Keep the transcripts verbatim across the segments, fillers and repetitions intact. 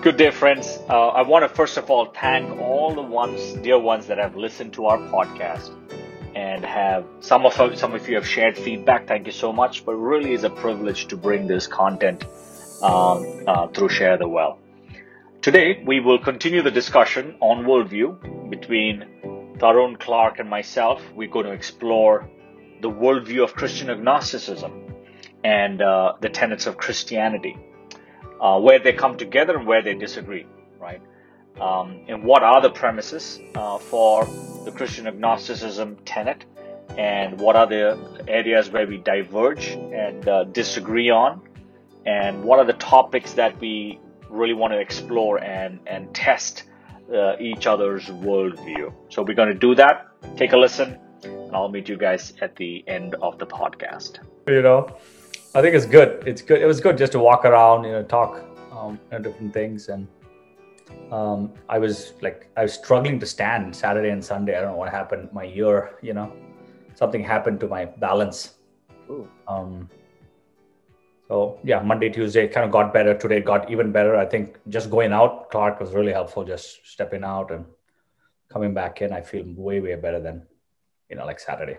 Good day, friends. Uh, I want to first of all thank all the ones, dear ones that have listened to our podcast and have some of some of you have shared feedback. Thank you so much. But it really is a privilege to bring this content um, uh, through Share the Well. Today, we will continue the discussion on worldview between Tarun Clark and myself. We're going to explore the worldview of Christian agnosticism and uh, the tenets of Christianity. Uh, where they come together and where they disagree, right? Um, and what are the premises uh, for the Christian agnosticism tenet, and what are the areas where we diverge and uh, disagree on, and what are the topics that we really want to explore and, and test uh, each other's worldview. So we're going to do that. Take a listen, and I'll meet you guys at the end of the podcast. You know, I think it's good. It's good. It was good just to walk around, you know, talk um, you know, different things. And um, I was like, I was struggling to stand Saturday and Sunday. I don't know what happened. My ear, you know, something happened to my balance. Um, so yeah, Monday, Tuesday kind of got better. Today got even better. I think just going out, Clark was really helpful. Just stepping out and coming back in, I feel way, way better than, you know, like Saturday.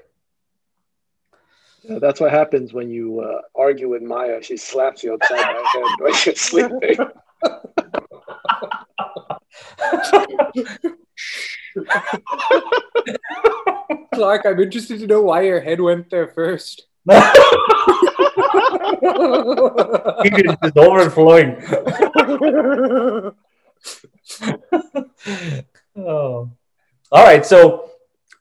Yeah, that's what happens when you uh, argue with Maya. She slaps you upside the head when you're sleeping. Clark, I'm interested to know why your head went there first. It's just overflowing. Oh. All right, so...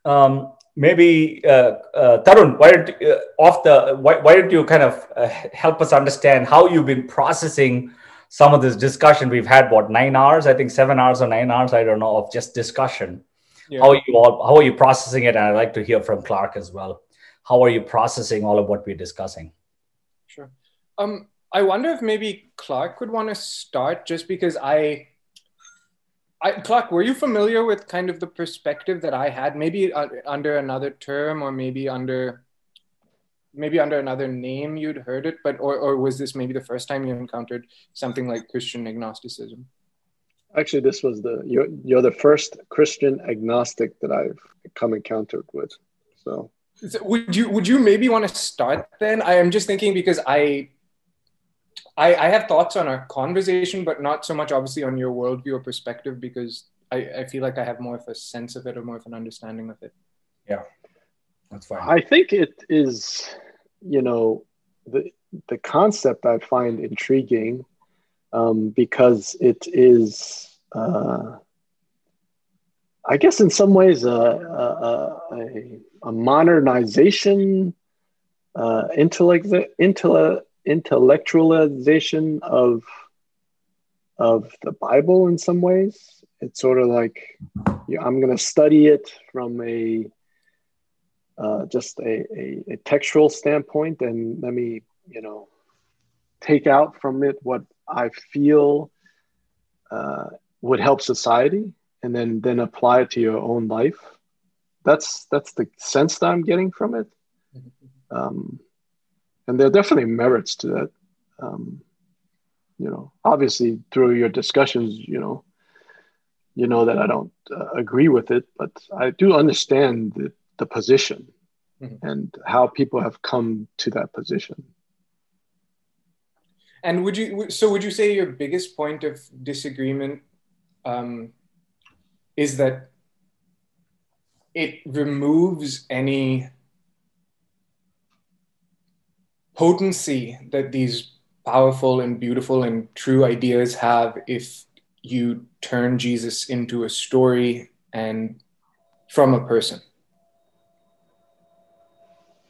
Um, Maybe uh, uh, Tarun, why don't you, uh, off the why, why don't you kind of uh, help us understand how you've been processing some of this discussion we've had? What nine hours? I think seven hours or nine hours. I don't know of just discussion. Yeah. How are you all? How are you processing it? And I'd like to hear from Clark as well. How are you processing all of what we're discussing? Sure. Um, I wonder if maybe Clark would want to start, just because I. I, Clark, were you familiar with kind of the perspective that I had, maybe uh, under another term, or maybe under maybe under another name you'd heard it, but or, or was this maybe the first time you encountered something like Christian agnosticism? Actually, this was the you're, you're the first Christian agnostic that I've come encountered with. So. so would you would you maybe want to start then? I am just thinking because I. I, I have thoughts on our conversation, but not so much obviously on your worldview or perspective, because I, I feel like I have more of a sense of it or more of an understanding of it. Yeah, that's fine. I think it is, you know, the the concept I find intriguing um, because it is, uh, I guess in some ways, a, a, a, a modernization, uh, intellect, intellect, intellectualization of of the Bible in some ways. It's sort of like yeah, I'm going to study it from a uh, just a, a, a textual standpoint, and let me you know take out from it what I feel uh, would help society, and then then apply it to your own life. That's that's the sense that I'm getting from it. Um, And there are definitely merits to that. Um, you know, obviously through your discussions, you know, you know that I don't uh, agree with it, but I do understand the, the position mm-hmm. and how people have come to that position. And would you, so would you say your biggest point of disagreement um, is that it removes any potency that these powerful and beautiful and true ideas have if you turn Jesus into a story and from a person?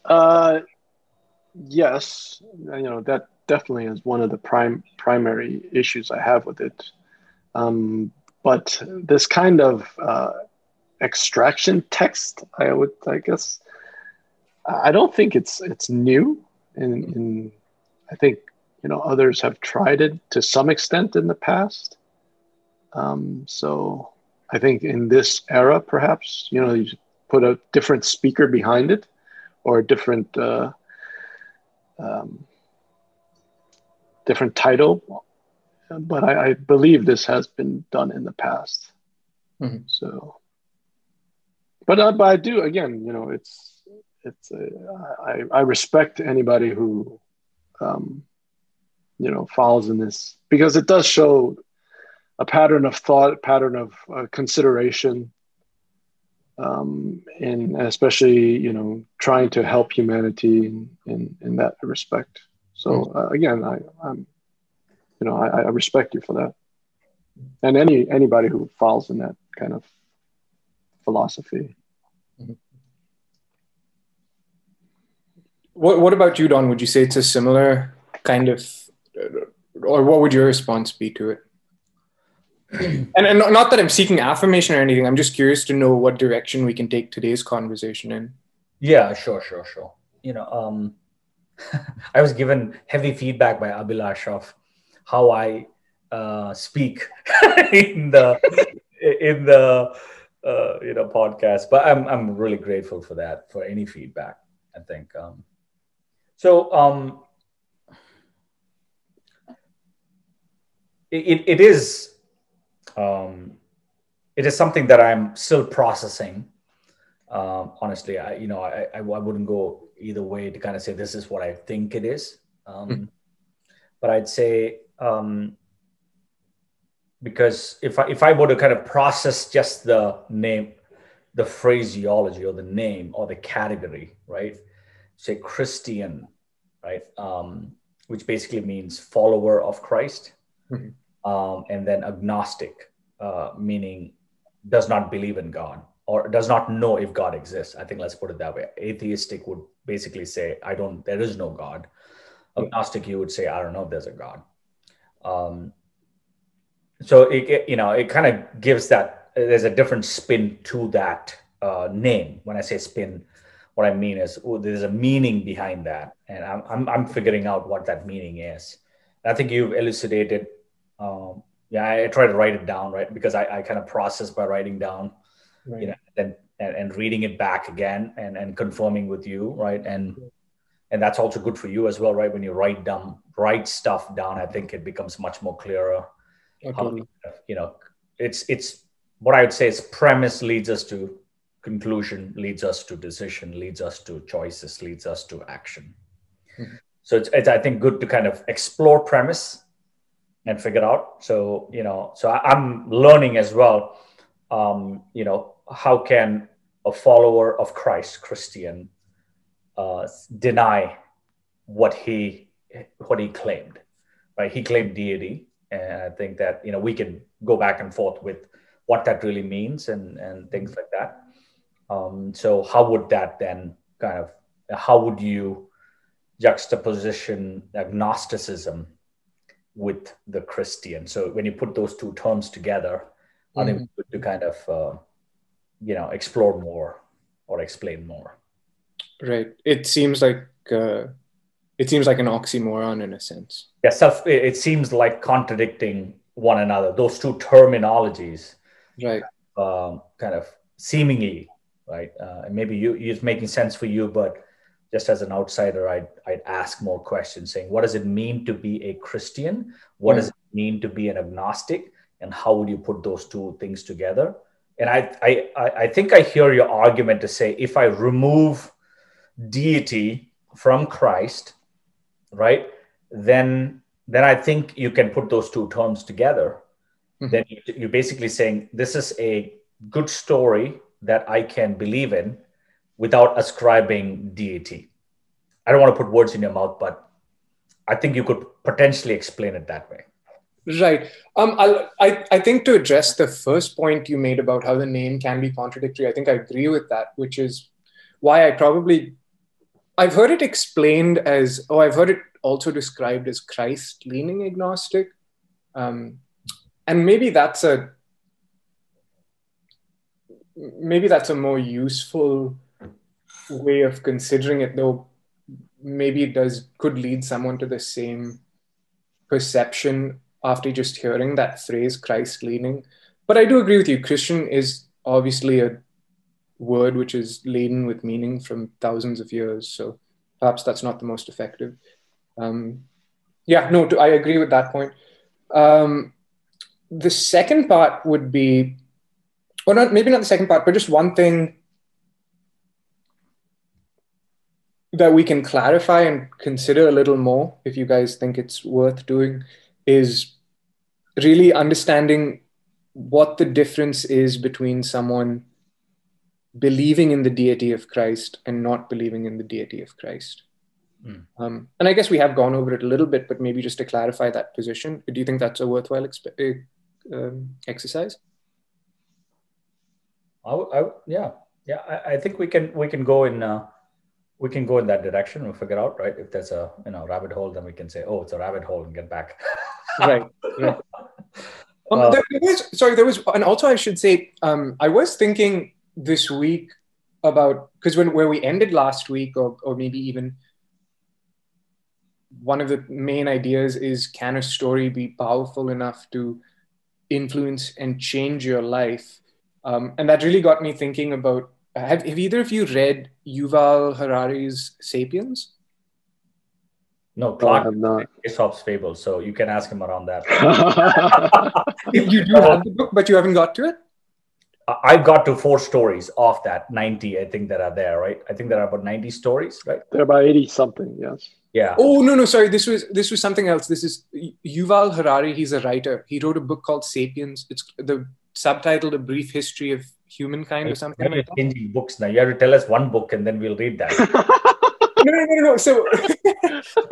Uh, yes, you know, that definitely is one of the prime primary issues I have with it. Um, but this kind of uh, extraction text, I would, I guess, I don't think it's it's new, and, and I think, you know, others have tried it to some extent in the past. Um, so I think in this era, perhaps, you know, you put a different speaker behind it, or a different uh, um, different title. But I, I believe this has been done in the past. Mm-hmm. So, but I, but I do, again, you know, it's, it's, uh, I, I respect anybody who, um, you know, follows in this, because it does show a pattern of thought, a pattern of uh, consideration, um, and especially, you know, trying to help humanity in, in, in that respect. So uh, again, I, I'm, you know, I, I respect you for that, and any anybody who falls in that kind of philosophy. Mm-hmm. What What about you, Don? Would you say it's a similar kind of, or what would your response be to it? and, and not that I'm seeking affirmation or anything. I'm just curious to know what direction we can take today's conversation in. Yeah, sure, sure, sure. You know, um, I was given heavy feedback by Abilash of how I uh, speak in the in the uh, you know, podcast, but I'm I'm really grateful for that, for any feedback. I think um, so. Um, it it is um, it is something that I'm still processing. Um, honestly, I you know I, I I wouldn't go either way to kind of say this is what I think it is, um, mm. but I'd say. Um, because if I, if I were to kind of process just the name, the phraseology or the name or the category, right? Say Christian, right? Um, which basically means follower of Christ. Mm-hmm. Um, and then agnostic, uh, meaning does not believe in God or does not know if God exists. I think let's put it that way. Atheistic would basically say, I don't, there is no God. Agnostic, you would say, I don't know if there's a God. Um, so it, it, you know, it kind of gives that, there's a different spin to that uh, name. When I say spin, what I mean is oh, there's a meaning behind that, and I'm, I'm I'm figuring out what that meaning is. I think you've elucidated. Um, yeah, I, I try to write it down, right? Because I, I kind of process by writing down, right. You know, and, and and reading it back again, and and confirming with you, right? And and that's also good for you as well, right? When you write down. Write stuff down, I think it becomes much more clearer. Okay. How, you know, it's it's what I would say is premise leads us to conclusion, leads us to decision, leads us to choices, leads us to action. Mm-hmm. So it's, it's I think good to kind of explore premise and figure out. So you know, so I, I'm learning as well. Um, you know, how can a follower of Christ, Christian, uh, deny what he? what he claimed, right? He claimed deity. And I think that, you know, we can go back and forth with what that really means and, and things like that. Um, so how would that then kind of, how would you juxtaposition agnosticism with the Christian? So when you put those two terms together, mm-hmm. I think it's good to kind of, uh, you know, explore more or explain more. Right. It seems like, uh... It seems like an oxymoron in a sense. Yeah, self, it seems like contradicting one another. Those two terminologies, right? Um, kind of seemingly, right? Uh, and maybe you, it's making sense for you, but just as an outsider, I'd, I'd ask more questions saying, what does it mean to be a Christian? What yeah. does it mean to be an agnostic? And how would you put those two things together? And I, I, I think I hear your argument to say, if I remove deity from Christ, right, then then I think you can put those two terms together. Mm-hmm. Then you, you're basically saying this is a good story that I can believe in without ascribing deity. I don't want to put words in your mouth, but I think you could potentially explain it that way. Right. Um, I'll, I, I think to address the first point you made about how the name can be contradictory, I think I agree with that, which is why I probably, I've heard it explained as, oh, I've heard it also described as Christ-leaning agnostic. Um, and maybe that's a, maybe that's a more useful way of considering it, though maybe it does, could lead someone to the same perception after just hearing that phrase, Christ-leaning. But I do agree with you. Christian is obviously a word which is laden with meaning from thousands of years. So perhaps that's not the most effective. Um, yeah, no, I agree with that point. Um, the second part would be, or not, maybe not the second part, but just one thing that we can clarify and consider a little more, if you guys think it's worth doing, is really understanding what the difference is between someone believing in the deity of Christ and not believing in the deity of Christ. Mm. Um, and I guess we have gone over it a little bit, but maybe just to clarify that position, do you think that's a worthwhile exp- um, exercise? I, I, yeah, yeah. I, I think we can we can go in uh, we can go in that direction. We'll figure out, right? If there's a you know rabbit hole, then we can say, oh, it's a rabbit hole, and get back. Right. Right. Um, uh, there was, sorry, there was, and also I should say, um, I was thinking this week about, because when where we ended last week, or or maybe even one of the main ideas is, can a story be powerful enough to influence and change your life? Um, and that really got me thinking about, have, have either of you read Yuval Harari's Sapiens? No, Clark is no, Aesop's Fable, so you can ask him around that. You do have the book, but you haven't got to it? I've got to four stories of that ninety, I think, that are there, right? I think there are about ninety stories, right? There are about eighty-something, yes. Yeah. Oh, no, no, sorry. This was this was something else. This is Yuval Harari. He's a writer. He wrote a book called Sapiens. It's the subtitled A Brief History of Humankind or something like that. You're changing books now. You have to tell us one book and then we'll read that. No, no, no, no. So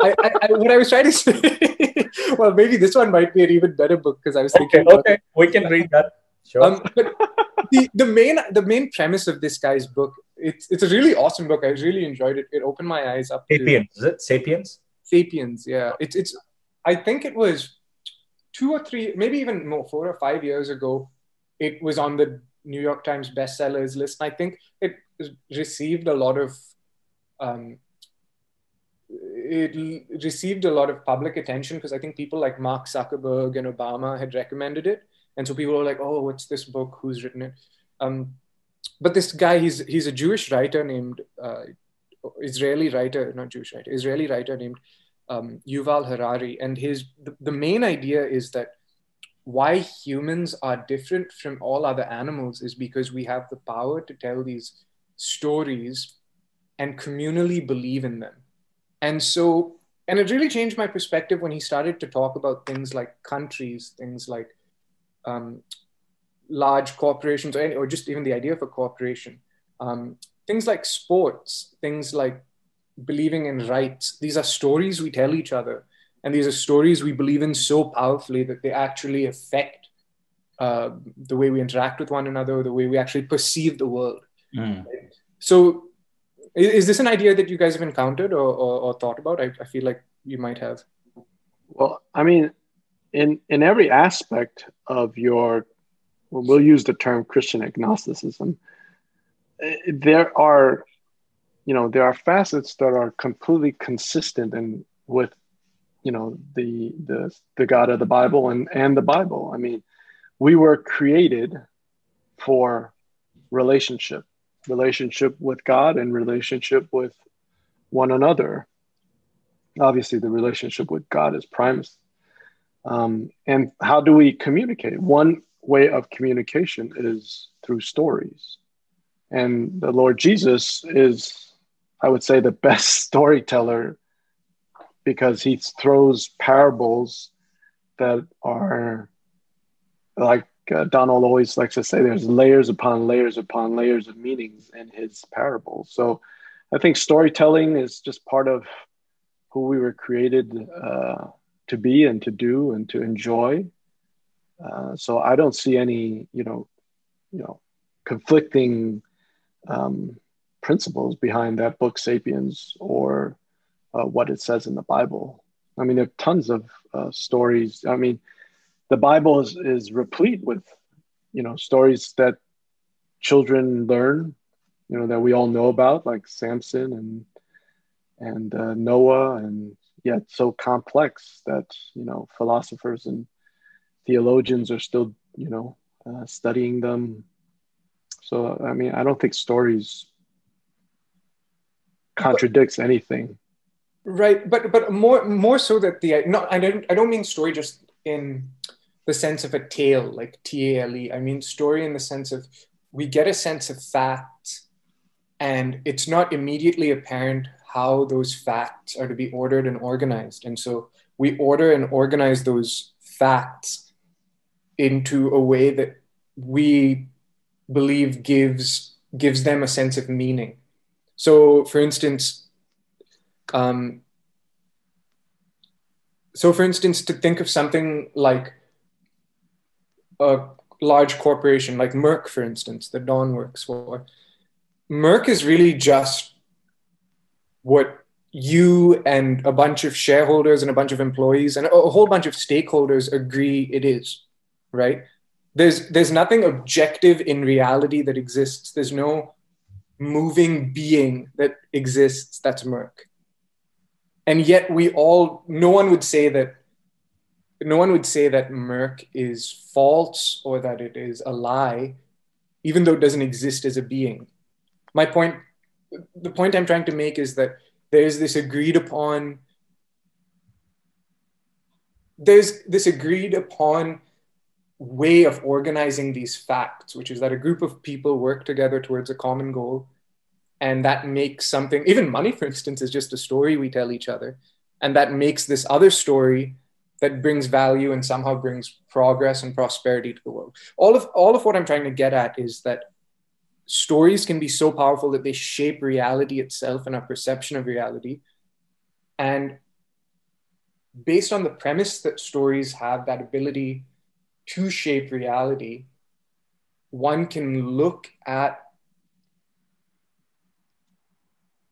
I, I, I, what I was trying to say, well, maybe this one might be an even better book because I was thinking. Okay, okay. We can read that. Sure. Um, but the, the main the main premise of this guy's book, it's it's a really awesome book. I really enjoyed it. It opened my eyes up. Sapiens, to, is it? Sapiens? Sapiens, yeah. It's it's I think it was two or three, maybe even more, four or five years ago. It was on the New York Times bestsellers list. And I think it received a lot of um, it received a lot of public attention because I think people like Mark Zuckerberg and Obama had recommended it. And so people were like, oh, what's this book? Who's written it? Um, but this guy, he's he's a Jewish writer named, uh, Israeli writer, not Jewish writer, Israeli writer named um, Yuval Harari. And his the, the main idea is that why humans are different from all other animals is because we have the power to tell these stories and communally believe in them. And so, and it really changed my perspective when he started to talk about things like countries, things like Um, large corporations, or, any, or just even the idea of a corporation. Um, things like sports, things like believing in rights. These are stories we tell each other. And these are stories we believe in so powerfully that they actually affect uh, the way we interact with one another, the way we actually perceive the world. Mm. Right? So is, is this an idea that you guys have encountered or, or, or thought about? I, I feel like you might have. Well, I mean, In in every aspect of your, well, we'll use the term Christian agnosticism, there are, you know, there are facets that are completely consistent and with, you know, the the the God of the Bible and, and the Bible. I mean, we were created for relationship, relationship with God and relationship with one another. Obviously, the relationship with God is primacy. Um, and how do we communicate? One way of communication is through stories. And the Lord Jesus is, I would say, the best storyteller because he throws parables that are, like uh, Donald always likes to say, there's layers upon layers upon layers of meanings in his parables. So I think storytelling is just part of who we were created uh to be and to do and to enjoy. Uh, so I don't see any, you know, you know, conflicting um, principles behind that book, Sapiens, or uh, what it says in the Bible. I mean, there are tons of uh, stories. I mean, the Bible is, is replete with, you know, stories that children learn, you know, that we all know about, like Samson and and uh, Noah, and yet so complex that, you know, philosophers and theologians are still, you know, uh, studying them. So, I mean, I don't think stories contradicts anything. Right, but but more more so that the no, I don't I don't mean story just in the sense of a tale, like T A L E. I mean story in the sense of we get a sense of fact, and it's not immediately apparent how those facts are to be ordered and organized. And so we order and organize those facts into a way that we believe gives gives them a sense of meaning. So, for instance, um, so for instance, to think of something like a large corporation, like Merck, for instance, that Don works for. Merck is really just what you and a bunch of shareholders and a bunch of employees and a whole bunch of stakeholders agree it is, right? There's there's nothing objective in reality that exists. There's no moving being that exists. That's Merck. And yet we all, no one would say that, no one would say that Merck is false or that it is a lie, even though it doesn't exist as a being. My point, the point I'm trying to make is that there's this agreed upon, there's this agreed upon way of organizing these facts, which is that a group of people work together towards a common goal, and that makes something, even money, for instance, is just a story we tell each other, and that makes this other story that brings value and somehow brings progress and prosperity to the world. All of, all of what I'm trying to get at is that stories can be so powerful that they shape reality itself and our perception of reality. And based on the premise that stories have that ability to shape reality, one can look at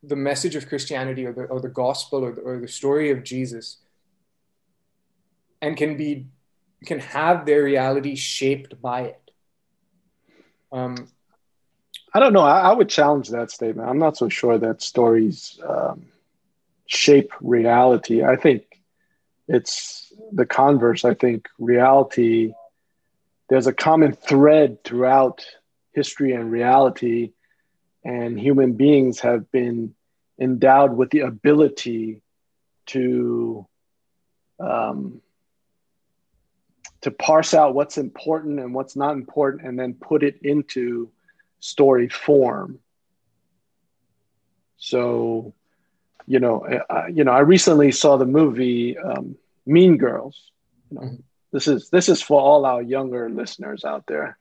the message of Christianity or the, or the gospel or the, or the story of Jesus and can be, can have their reality shaped by it. Um, I don't know. I, I would challenge that statement. I'm not so sure that stories um, shape reality. I think it's the converse. I think reality, there's a common thread throughout history and reality, and human beings have been endowed with the ability to um, to parse out what's important and what's not important, and then put it into story form. So, you know, I, you know, I recently saw the movie um, Mean Girls. You know, this is this is for all our younger listeners out there.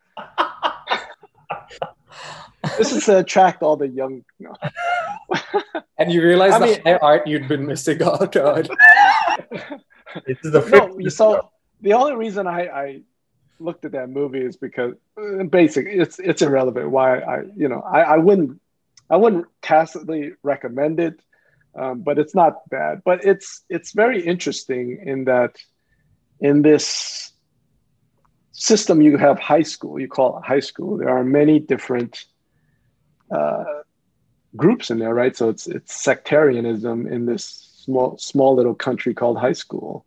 This is to attract all the young. No. And you realize I the mean, high art you'd been missing out on. This is the no, you saw. The only reason I. I looked at that movie is because basically it's it's irrelevant why I you know I, I wouldn't I wouldn't tacitly recommend it, um, but it's not bad, but it's it's very interesting in that in this system you have high school, you call it high school, there are many different uh, groups in there, right? So it's it's sectarianism in this small small little country called high school,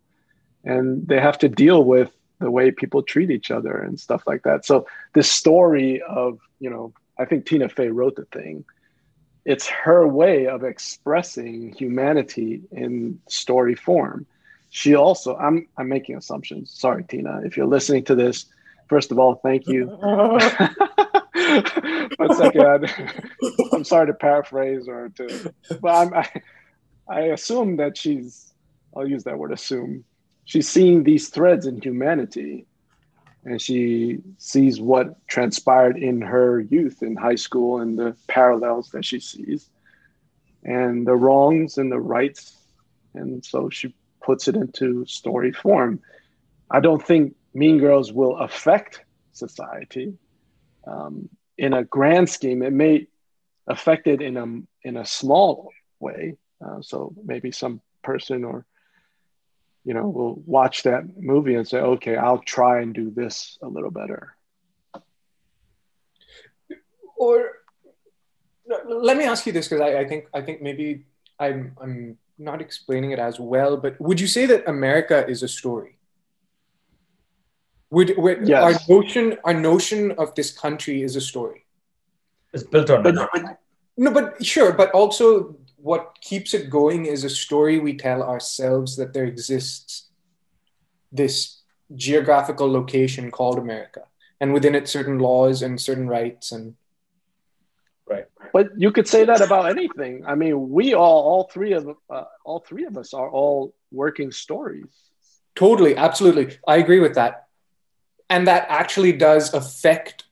and they have to deal with the way people treat each other and stuff like that. So this story of, you know, I think Tina Fey wrote the thing. It's her way of expressing humanity in story form. She also, I'm I'm making assumptions. Sorry, Tina, if you're listening to this, first of all, thank you. One second, I'm sorry to paraphrase or to, but I'm, I, I assume that she's, I'll use that word, assume. She's seeing these threads in humanity, and she sees what transpired in her youth in high school and the parallels that she sees and the wrongs and the rights. And so she puts it into story form. I don't think Mean Girls will affect society um, in a grand scheme. It may affect it in a, in a small way. Uh, so maybe some person or, you know, will watch that movie and say, okay, I'll try and do this a little better. Or let me ask you this, because I, I think I think maybe I'm I'm not explaining it as well. But would you say that America is a story? Would, would yes. our notion our notion of this country is a story? It's built on. But, no, but, no, but sure. But also, what keeps it going is a story we tell ourselves that there exists this geographical location called America, and within it, certain laws and certain rights and. Right. But you could say that about anything. I mean, we all, all three of uh, all three of us are all working stories. Totally. Absolutely. I agree with that. And that actually does affect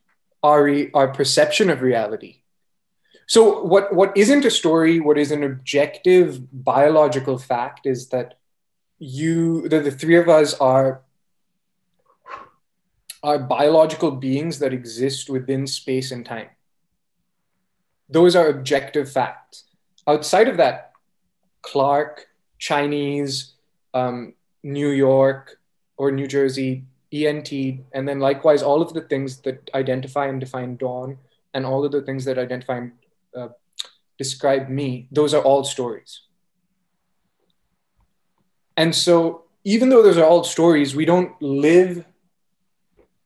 our, re- our perception of reality. So what, what isn't a story, what is an objective biological fact is that you, that the three of us are, are biological beings that exist within space and time. Those are objective facts. Outside of that, Clark, Chinese, um, New York or New Jersey, E N T, and then likewise, all of the things that identify and define Dawn and all of the things that identify and uh, describe me, those are all stories. And so even though those are all stories, we don't live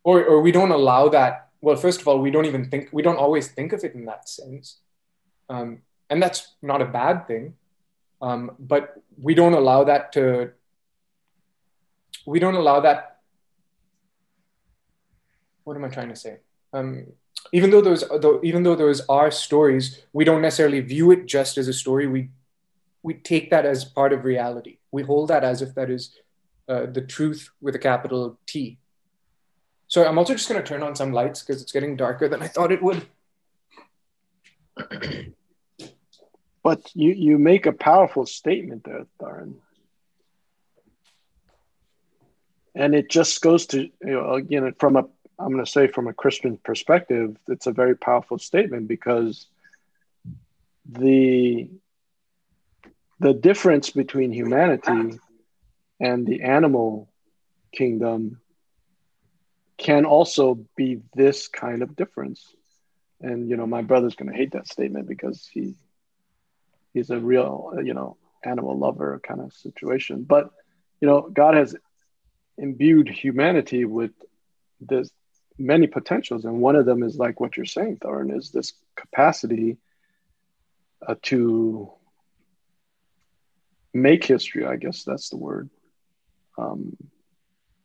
or, or we don't allow that. Well, first of all, we don't even think, we don't always think of it in that sense. Um, and that's not a bad thing. Um, but we don't allow that to, we don't allow that. What am I trying to say? Um, even though those, though, even though those are stories, we don't necessarily view it just as a story. We, we take that as part of reality. We hold that as if that is uh, the truth with a capital T. So I'm also just going to turn on some lights because it's getting darker than I thought it would. But you, you make a powerful statement there, Tarun. And it just goes to, you know, again, from a, I'm going to say from a Christian perspective, it's a very powerful statement because the, the difference between humanity and the animal kingdom can also be this kind of difference. And, you know, my brother's going to hate that statement because he he's a real, you know, animal lover kind of situation. But, you know, God has imbued humanity with this many potentials. And one of them is like what you're saying, Tarun, is this capacity uh, to make history, I guess that's the word. Um,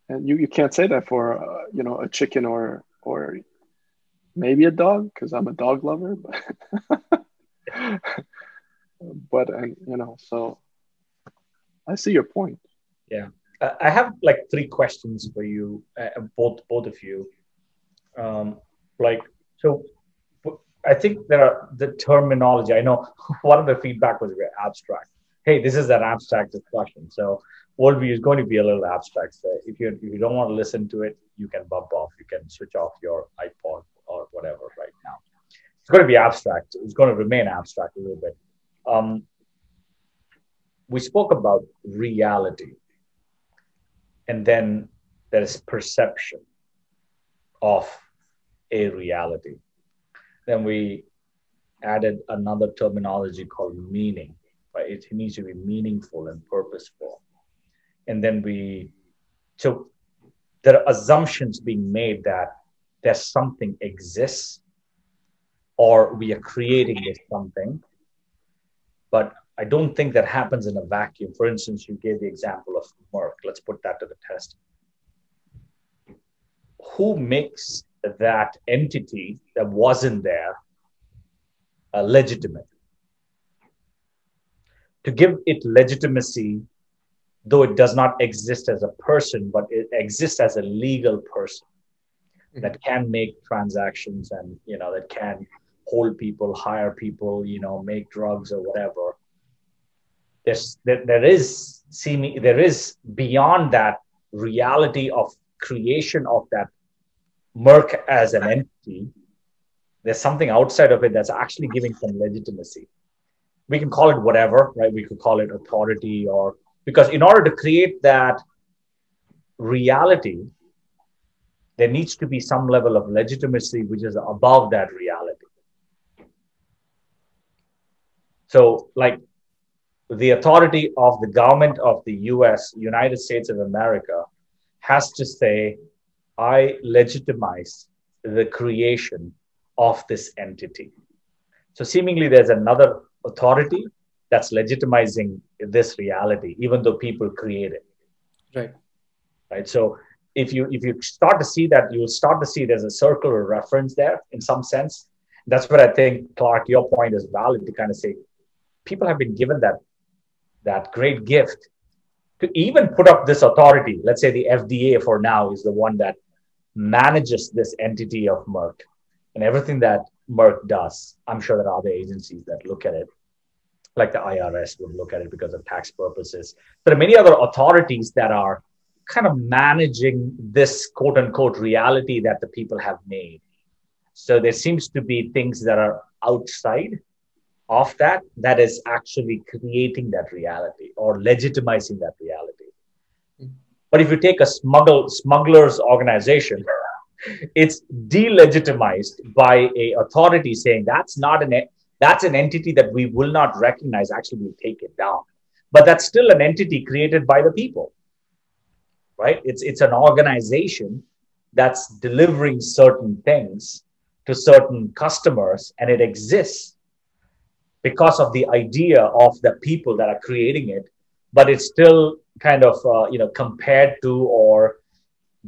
And you, you can't say that for, uh, you know, a chicken or or maybe a dog, because I'm a dog lover. But, but and, you know, so I see your point. Yeah. Uh, I have like three questions for you, uh, both both of you. Um, like, so I think there are the terminology. I know one of the feedback was very abstract. Hey, this is an abstract discussion. So worldview is going to be a little abstract. So if you if you don't want to listen to it, you can bump off. You can switch off your iPod or whatever right now. It's going to be abstract. It's going to remain abstract a little bit. Um, we spoke about reality. And then there is perception of a reality. Then we added another terminology called meaning. Right? It needs to be meaningful and purposeful. And then we, so there are assumptions being made that there's something exists or we are creating this something, but I don't think that happens in a vacuum. For instance, you gave the example of Merck. Let's put that to the test. Who makes that entity that wasn't there uh, legitimate? To give it legitimacy, though it does not exist as a person, but it exists as a legal person that can make transactions and, you know, that can hold people, hire people, you know, make drugs or whatever. There's, there, there is seeming, there is beyond that reality of creation of that Merck as an entity, there's something outside of it that's actually giving some legitimacy. We can call it whatever, right? We could call it authority, or because in order to create that reality, there needs to be some level of legitimacy which is above that reality. So, like the authority of the government of the U S, United States of America, has to say, I legitimize the creation of this entity. So seemingly there's another authority that's legitimizing this reality, even though people create it. Right. Right. So if you if you start to see that, you'll start to see there's a circular reference there in some sense. That's where I think, Clark, your point is valid to kind of say, people have been given that that great gift to even put up this authority. Let's say the F D A for now is the one that manages this entity of Merck and everything that Merck does. I'm sure there are other agencies that look at it, like the I R S would look at it because of tax purposes. There are many other authorities that are kind of managing this quote unquote reality that the people have made. So there seems to be things that are outside of that, that is actually creating that reality or legitimizing that reality. Mm-hmm. But if you take a smuggle, smuggler's organization, it's delegitimized by a authority saying that's not an e- that's an entity that we will not recognize. Actually, we'll take it down. But that's still an entity created by the people, right? It's it's an organization that's delivering certain things to certain customers, and it exists because of the idea of the people that are creating it, but it's still kind of, uh, you know, compared to or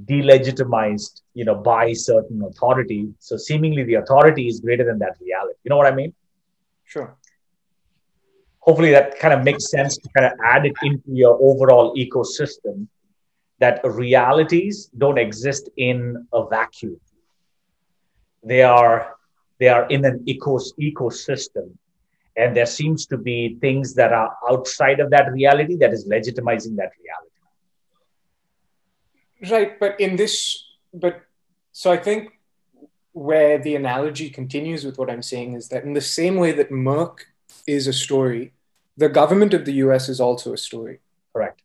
delegitimized, you know, by certain authority. So seemingly the authority is greater than that reality. You know what I mean? Sure. Hopefully that kind of makes sense to kind of add it into your overall ecosystem, that realities don't exist in a vacuum. They are, they are in an ecos- ecosystem. And there seems to be things that are outside of that reality that is legitimizing that reality. Right. But in this, but so I think where the analogy continues with what I'm saying is that in the same way that Merck is a story, the government of the U S is also a story. Correct.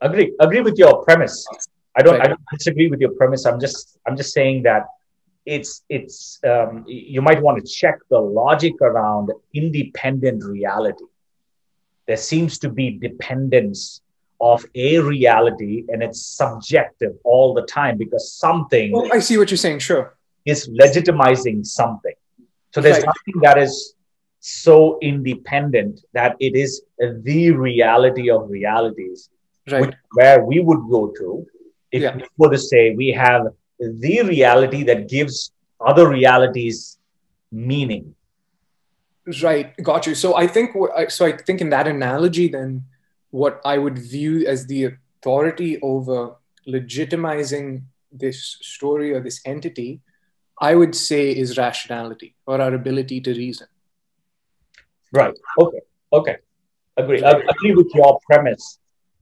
Agree. Agree with your premise. I don't, right. I don't disagree with your premise. I'm just, I'm just saying that It's it's um, you might want to check the logic around independent reality. There seems to be dependence of a reality, and it's subjective all the time because something. Well, I see what you're saying. Sure, is legitimizing something. So there's right. nothing that is so independent that it is the reality of realities, right. which where we would go to if yeah. we were to say we have the reality that gives other realities meaning. Right. Got you. So I think, so I think in that analogy, then what I would view as the authority over legitimizing this story or this entity, I would say is rationality or our ability to reason. Right. Okay. Okay. Agree. I agree with your premise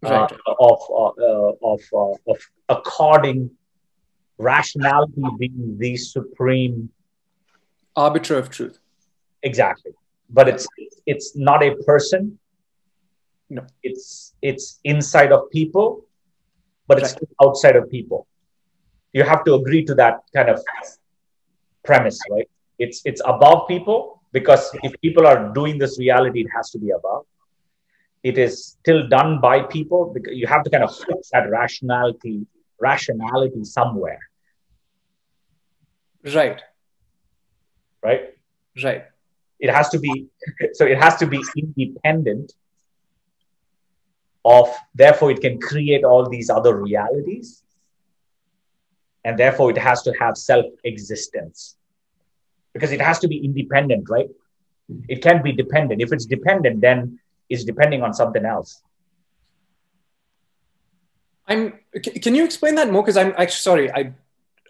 uh, right. of, uh, of, uh, of according rationality being the supreme arbiter of truth. Exactly. But it's it's not a person. No. It's it's inside of people, but right. it's outside of people. You have to agree to that kind of premise, right? It's it's above people, because if people are doing this reality, it has to be above. It is still done by people, because you have to kind of fix that rationality rationality somewhere. Right. Right? Right. It has to be, so it has to be independent of, therefore it can create all these other realities, and therefore it has to have self-existence. Because it has to be independent, right? It can't be dependent. If it's dependent, then it's depending on something else. I'm. Can you explain that more? Because I'm actually sorry. I,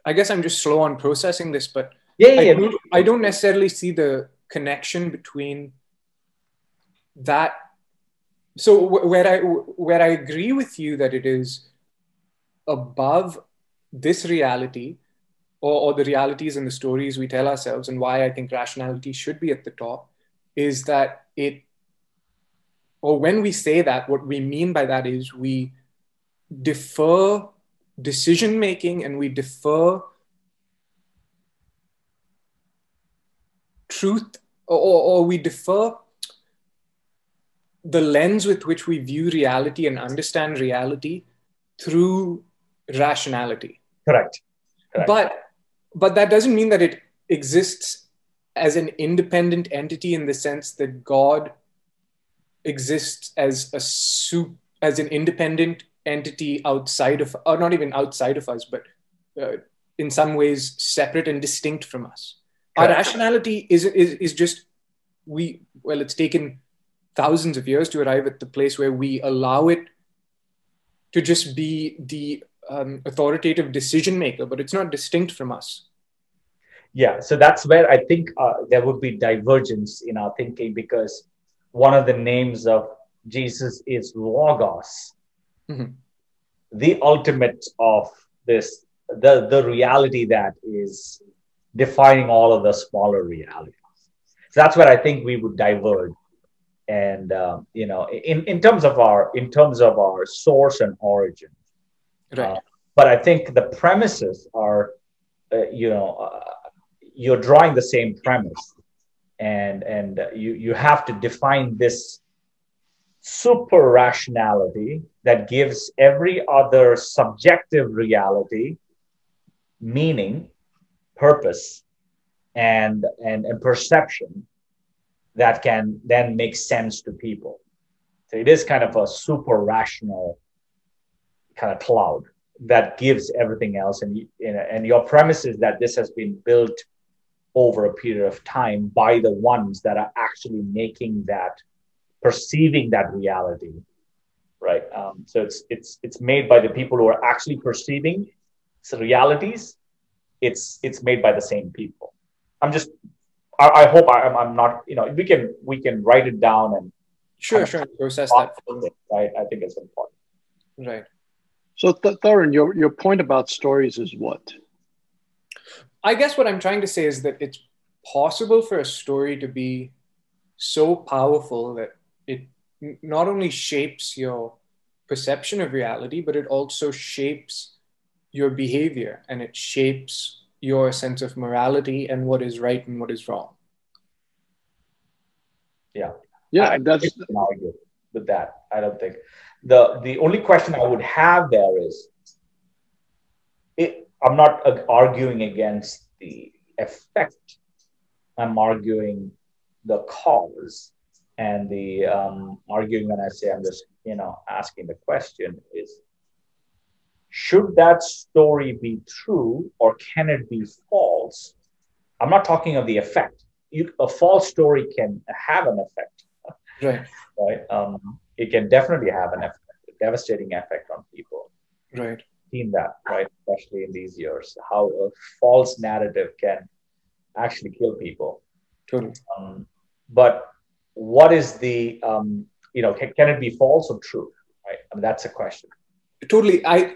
I guess I'm just slow on processing this. But yeah, yeah, I, yeah. Don't, I don't necessarily see the connection between that so where I, where I agree with you that it is above this reality or, or the realities and the stories we tell ourselves, and why I think rationality should be at the top, is that it, or when we say that, what we mean by that is we defer decision-making and we defer truth, or, or we defer the lens with which we view reality and understand reality through rationality. Correct. Correct. But, but that doesn't mean that it exists as an independent entity in the sense that God exists as a soup, as an independent entity outside of, or not even outside of us, but uh, in some ways separate and distinct from us. Correct. Our rationality is, is, is just, we, well, it's taken thousands of years to arrive at the place where we allow it to just be the um, authoritative decision maker, but it's not distinct from us. Yeah, so that's where I think uh, there would be divergence in our thinking, because one of the names of Jesus is Logos, mm-hmm. the ultimate of this, the, the reality that is defining all of the smaller realities. So that's where I think we would diverge. And um, you know, in, in terms of our in terms of our source and origin, right? Uh, but I think the premises are, uh, you know, uh, you're drawing the same premise, and and uh, you you have to define this super rationality that gives every other subjective reality meaning, purpose, and and, and perception that can then make sense to people. So it is kind of a super rational kind of cloud that gives everything else. And, you, you know, and your premise is that this has been built over a period of time by the ones that are actually making that, perceiving that reality, right? Um, so it's, it's, it's made by the people who are actually perceiving realities. It's, it's made by the same people. I'm just, I hope I'm, I'm not, you know, we can we can write it down and sure, kind of sure, process that. It, right, I think it's important. Right. So, Th- Tarun, your your point about stories is what? I guess what I'm trying to say is that it's possible for a story to be so powerful that it not only shapes your perception of reality, but it also shapes your behavior, and it shapes your sense of morality and what is right and what is wrong. Yeah. Yeah. I, that's with that. I don't think the, the only question I would have there is, it, I'm not uh, arguing against the effect. I'm arguing the cause, and the um, arguing when I say, I'm just, you know, asking the question is, should that story be true or can it be false? I'm not talking of the effect. You, a false story can have an effect. Right. Right. Um, it can definitely have an effect, a devastating effect on people. Right. Seen that, right? Especially in these years, how a false narrative can actually kill people. Totally. Um, but what is the, um, you know, can, can it be false or true? Right. I mean, that's a question. Totally. I,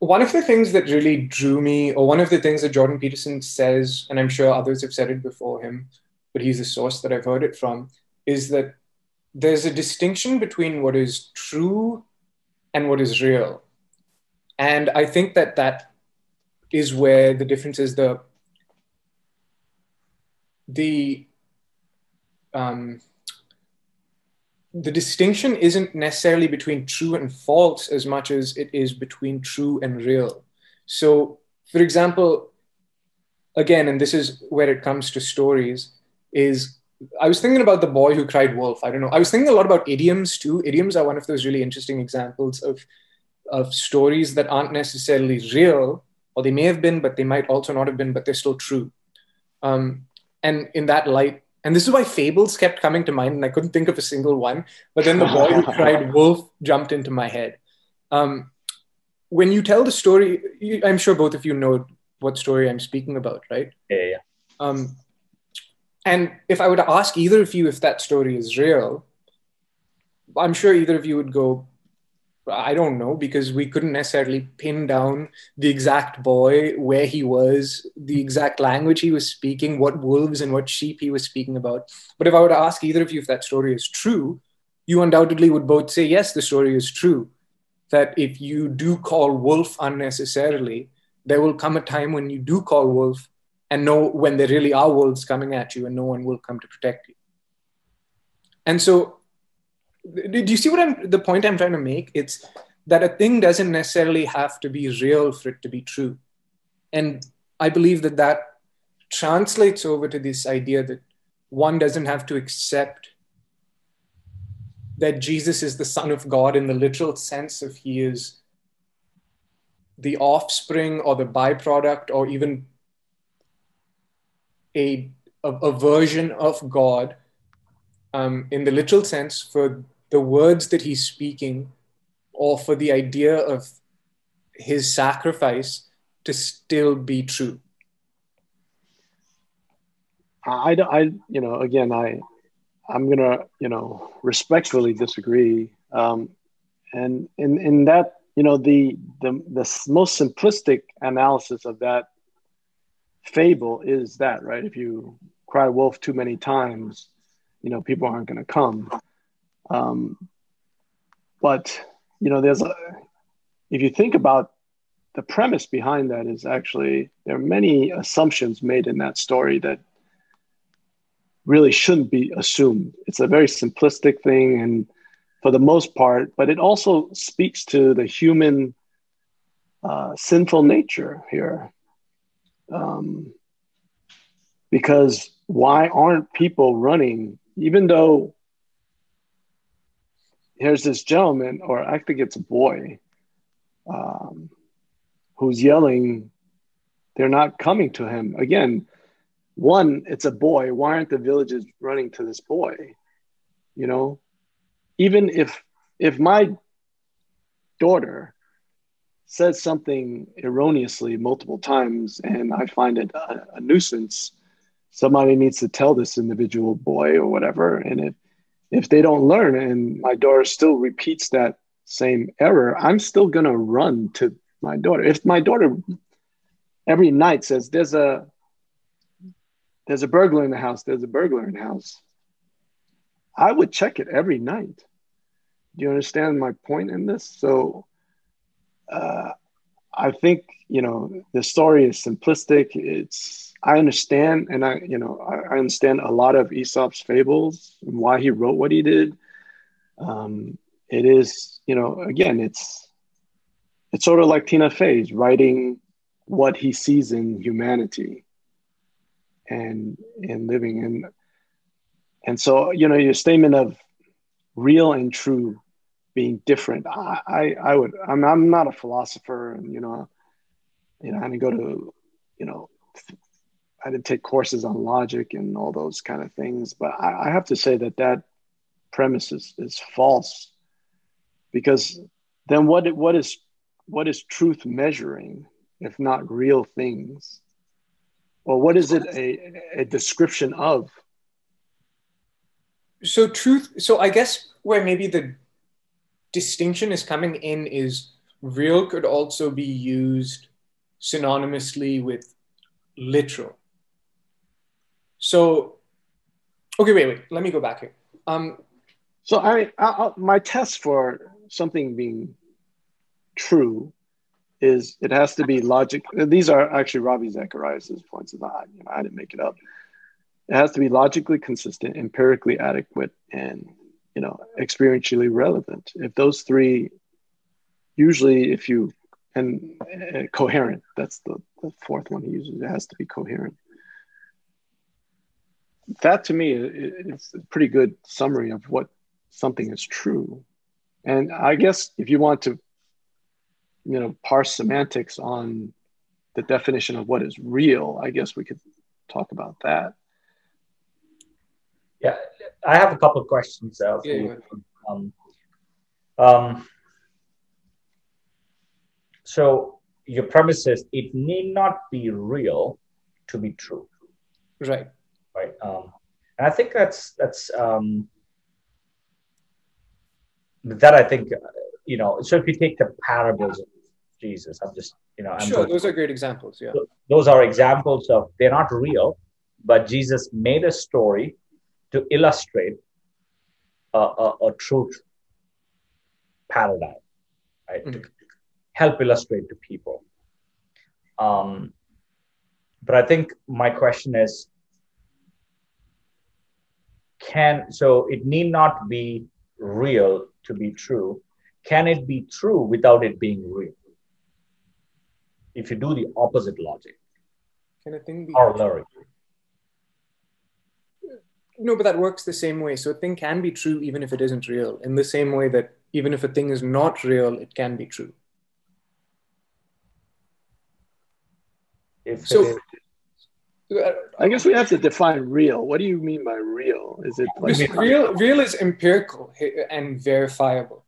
one of the things that really drew me, or one of the things that Jordan Peterson says, and I'm sure others have said it before him, but he's the source that I've heard it from, is that there's a distinction between what is true and what is real. And I think that that is where the difference is. The, the, um, The distinction isn't necessarily between true and false as much as it is between true and real. So, for example, again, and this is where it comes to stories, is I was thinking about The Boy Who Cried Wolf. I don't know. I was thinking a lot about idioms too. Idioms are one of those really interesting examples of, of stories that aren't necessarily real, or they may have been, but they might also not have been, but they're still true. Um, and in that light, and this is why fables kept coming to mind, and I couldn't think of a single one. But then The Boy Who Cried Wolf jumped into my head. Um, when you tell the story, you, I'm sure both of you know what story I'm speaking about, right? Yeah, yeah. Um, and if I were to ask either of you if that story is real, I'm sure either of you would go, I don't know, because we couldn't necessarily pin down the exact boy, where he was, the exact language he was speaking, what wolves and what sheep he was speaking about. But if I were to ask either of you if that story is true, you undoubtedly would both say, yes, the story is true. That if you do call wolf unnecessarily, there will come a time when you do call wolf and know when there really are wolves coming at you and no one will come to protect you. And so, do you see what I'm, the point I'm trying to make? It's that a thing doesn't necessarily have to be real for it to be true. And I believe that that translates over to this idea that one doesn't have to accept that Jesus is the Son of God in the literal sense of he is the offspring or the byproduct or even a, a, a version of God um, in the literal sense for the words that he's speaking or for the idea of his sacrifice to still be true. I, I you know, again, I, I'm going to, you know, respectfully disagree. Um, and in, in that, you know, the, the the most simplistic analysis of that fable is that, right? If you cry wolf too many times, you know, people aren't going to come. Um, but, you know, there's, a, if you think about the premise behind that is actually, there are many assumptions made in that story that really shouldn't be assumed. It's a very simplistic thing, and for the most part, but it also speaks to the human uh, sinful nature here. Um, because why aren't people running? Even though here's this gentleman, or I think it's a boy, um, who's yelling, they're not coming to him. Again, one, it's a boy. Why aren't the villagers running to this boy? You know, even if if my daughter says something erroneously multiple times and I find it a, a nuisance, somebody needs to tell this individual boy or whatever. And if if they don't learn and my daughter still repeats that same error, I'm still going to run to my daughter. If my daughter every night says there's a There's a burglar in the house. There's a burglar in the house. I would check it every night. Do you understand my point in this? So uh, I think, you know, the story is simplistic. It's, I understand. And I, you know, I, I understand a lot of Aesop's fables and why he wrote what he did. Um, it is, you know, again, it's, it's sort of like Tina Fey's writing what he sees in humanity. And and living in, and so you know your statement of real and true being different. I I, I would I'm I'm not a philosopher, and you know, you know I didn't go to, you know, I didn't take courses on logic and all those kind of things. But I, I have to say that that premise is, is false, because then what what is what is truth measuring if not real things? Or what is it a, a description of? So truth, so I guess where maybe the distinction is coming in is real could also be used synonymously with literal. So, okay, wait, wait, let me go back here. Um, so I, I, my test for something being true is it has to be logic. These are actually Ravi Zacharias' points. Of, you know, I didn't make it up. It has to be logically consistent, empirically adequate, and you know, experientially relevant. If those three, usually, if you and uh, coherent. That's the, the fourth one he uses. It has to be coherent. That to me is a pretty good summary of what something is true. And I guess if you want to, you know, parse semantics on the definition of what is real, I guess we could talk about that. Yeah, I have a couple of questions. Uh, for yeah, um, um, so your premise is it need not be real to be true. Right. Right. Um, and I think that's, that's um, that I think, you know, so if you take the parables of Jesus, I'm just, you know. I'm sure, just, those are great examples, yeah. Those are examples of, they're not real, but Jesus made a story to illustrate a, a, a truth paradigm, right? Mm-hmm. To help illustrate to people. Um, but I think my question is, can, so it need not be real to be true. Can it be true without it being real? If you do the opposite logic, can a thing be true? No, but that works the same way. So a thing can be true even if it isn't real, in the same way that even if a thing is not real, it can be true. If so, I guess we have to define real. What do you mean by real? Is it like real? Real is empirical and verifiable.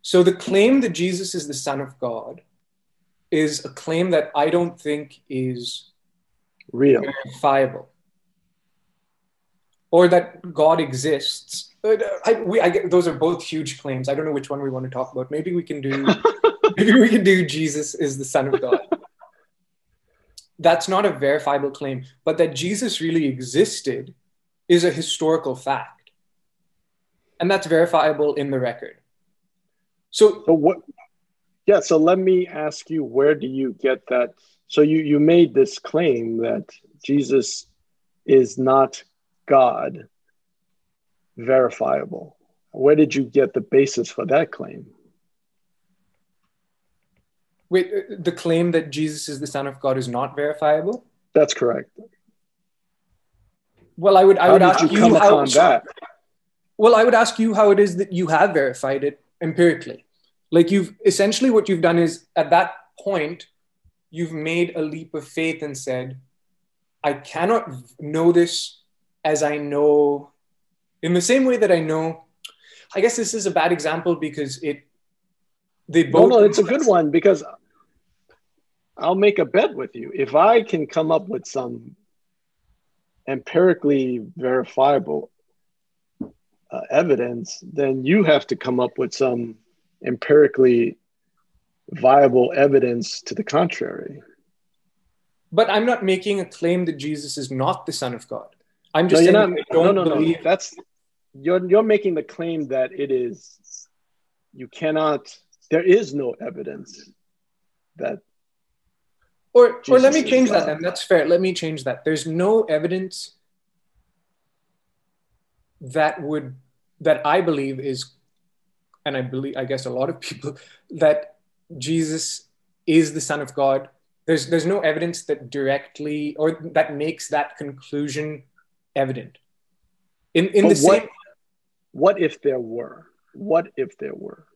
So the claim that Jesus is the Son of God is a claim that I don't think is real, verifiable, or that God exists. I, we, I get, those are both huge claims. I don't know which one we want to talk about. Maybe we can do. maybe we can do. Jesus is the Son of God. That's not a verifiable claim, but that Jesus really existed is a historical fact. And that's verifiable in the record. So, so what, yeah, so let me ask you, where do you get that? So you, you made this claim that Jesus is not God, verifiable. Where did you get the basis for that claim? Wait, the claim that Jesus is the Son of God is not verifiable? That's correct. Well, I would, I would ask you how that. Well, I would ask you how it is that you have verified it empirically. Like you've essentially what you've done is at that point, you've made a leap of faith and said, I cannot know this as I know in the same way that I know. I guess this is a bad example because it They both no, no, it's a good one because I'll make a bet with you. If I can come up with some empirically verifiable uh, evidence, then you have to come up with some empirically viable evidence to the contrary. But I'm not making a claim that Jesus is not the Son of God. I'm just no, saying not, I don't no, no, believe no. That's you're you're making the claim that it is you cannot. There is no evidence that. Or, or let me change that then. That's fair. Let me change that. There's no evidence that would, that I believe is, and I believe, I guess a lot of people, that Jesus is the Son of God. There's, there's no evidence that directly, or that makes that conclusion evident. In, in the same. What if there were? What if there were?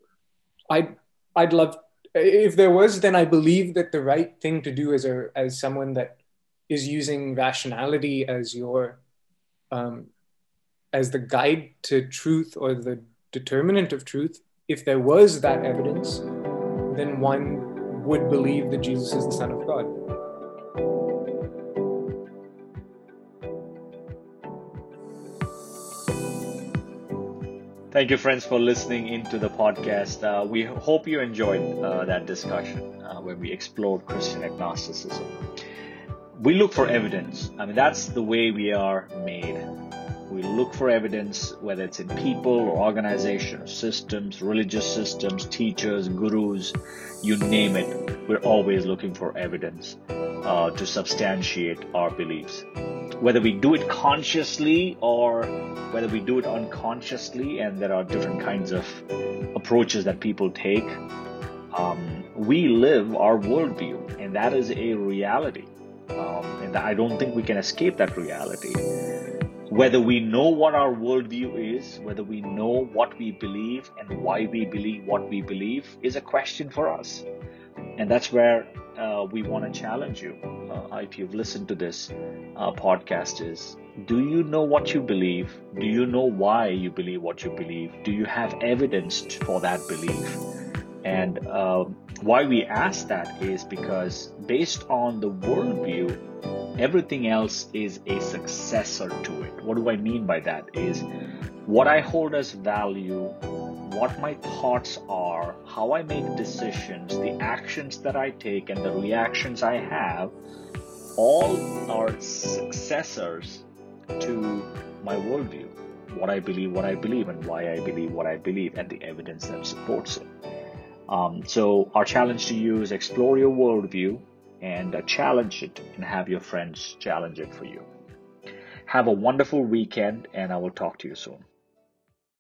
I. I'd love, if there was, then I believe that the right thing to do as a as someone that is using rationality as your, um, as the guide to truth or the determinant of truth, if there was that evidence, then one would believe that Jesus is the Son of God. Thank you, friends, for listening into the podcast. Uh, we hope you enjoyed uh, that discussion uh, where we explored Christian agnosticism. We look for evidence. I mean, that's the way we are made. We look for evidence, whether it's in people or organizations, systems, religious systems, teachers, gurus, you name it. We're always looking for evidence uh, to substantiate our beliefs. Whether we do it consciously or whether we do it unconsciously, and there are different kinds of approaches that people take, um, we live our worldview, and that is a reality. Um, and I don't think we can escape that reality. Whether we know what our worldview is, whether we know what we believe and why we believe what we believe is a question for us. And that's where uh, we want to challenge you. Uh, if you've listened to this uh, podcast is, do you know what you believe? Do you know why you believe what you believe? Do you have evidence for that belief? And uh, why we ask that is because based on the worldview, everything else is a successor to it. What do I mean by that is what I hold as value what my thoughts are, how I make decisions, the actions that I take, and the reactions I have, all are successors to my worldview, what I believe, what I believe, and why I believe what I believe, and the evidence that supports it. Um, so our challenge to you is explore your worldview and uh, challenge it, and have your friends challenge it for you. Have a wonderful weekend, and I will talk to you soon.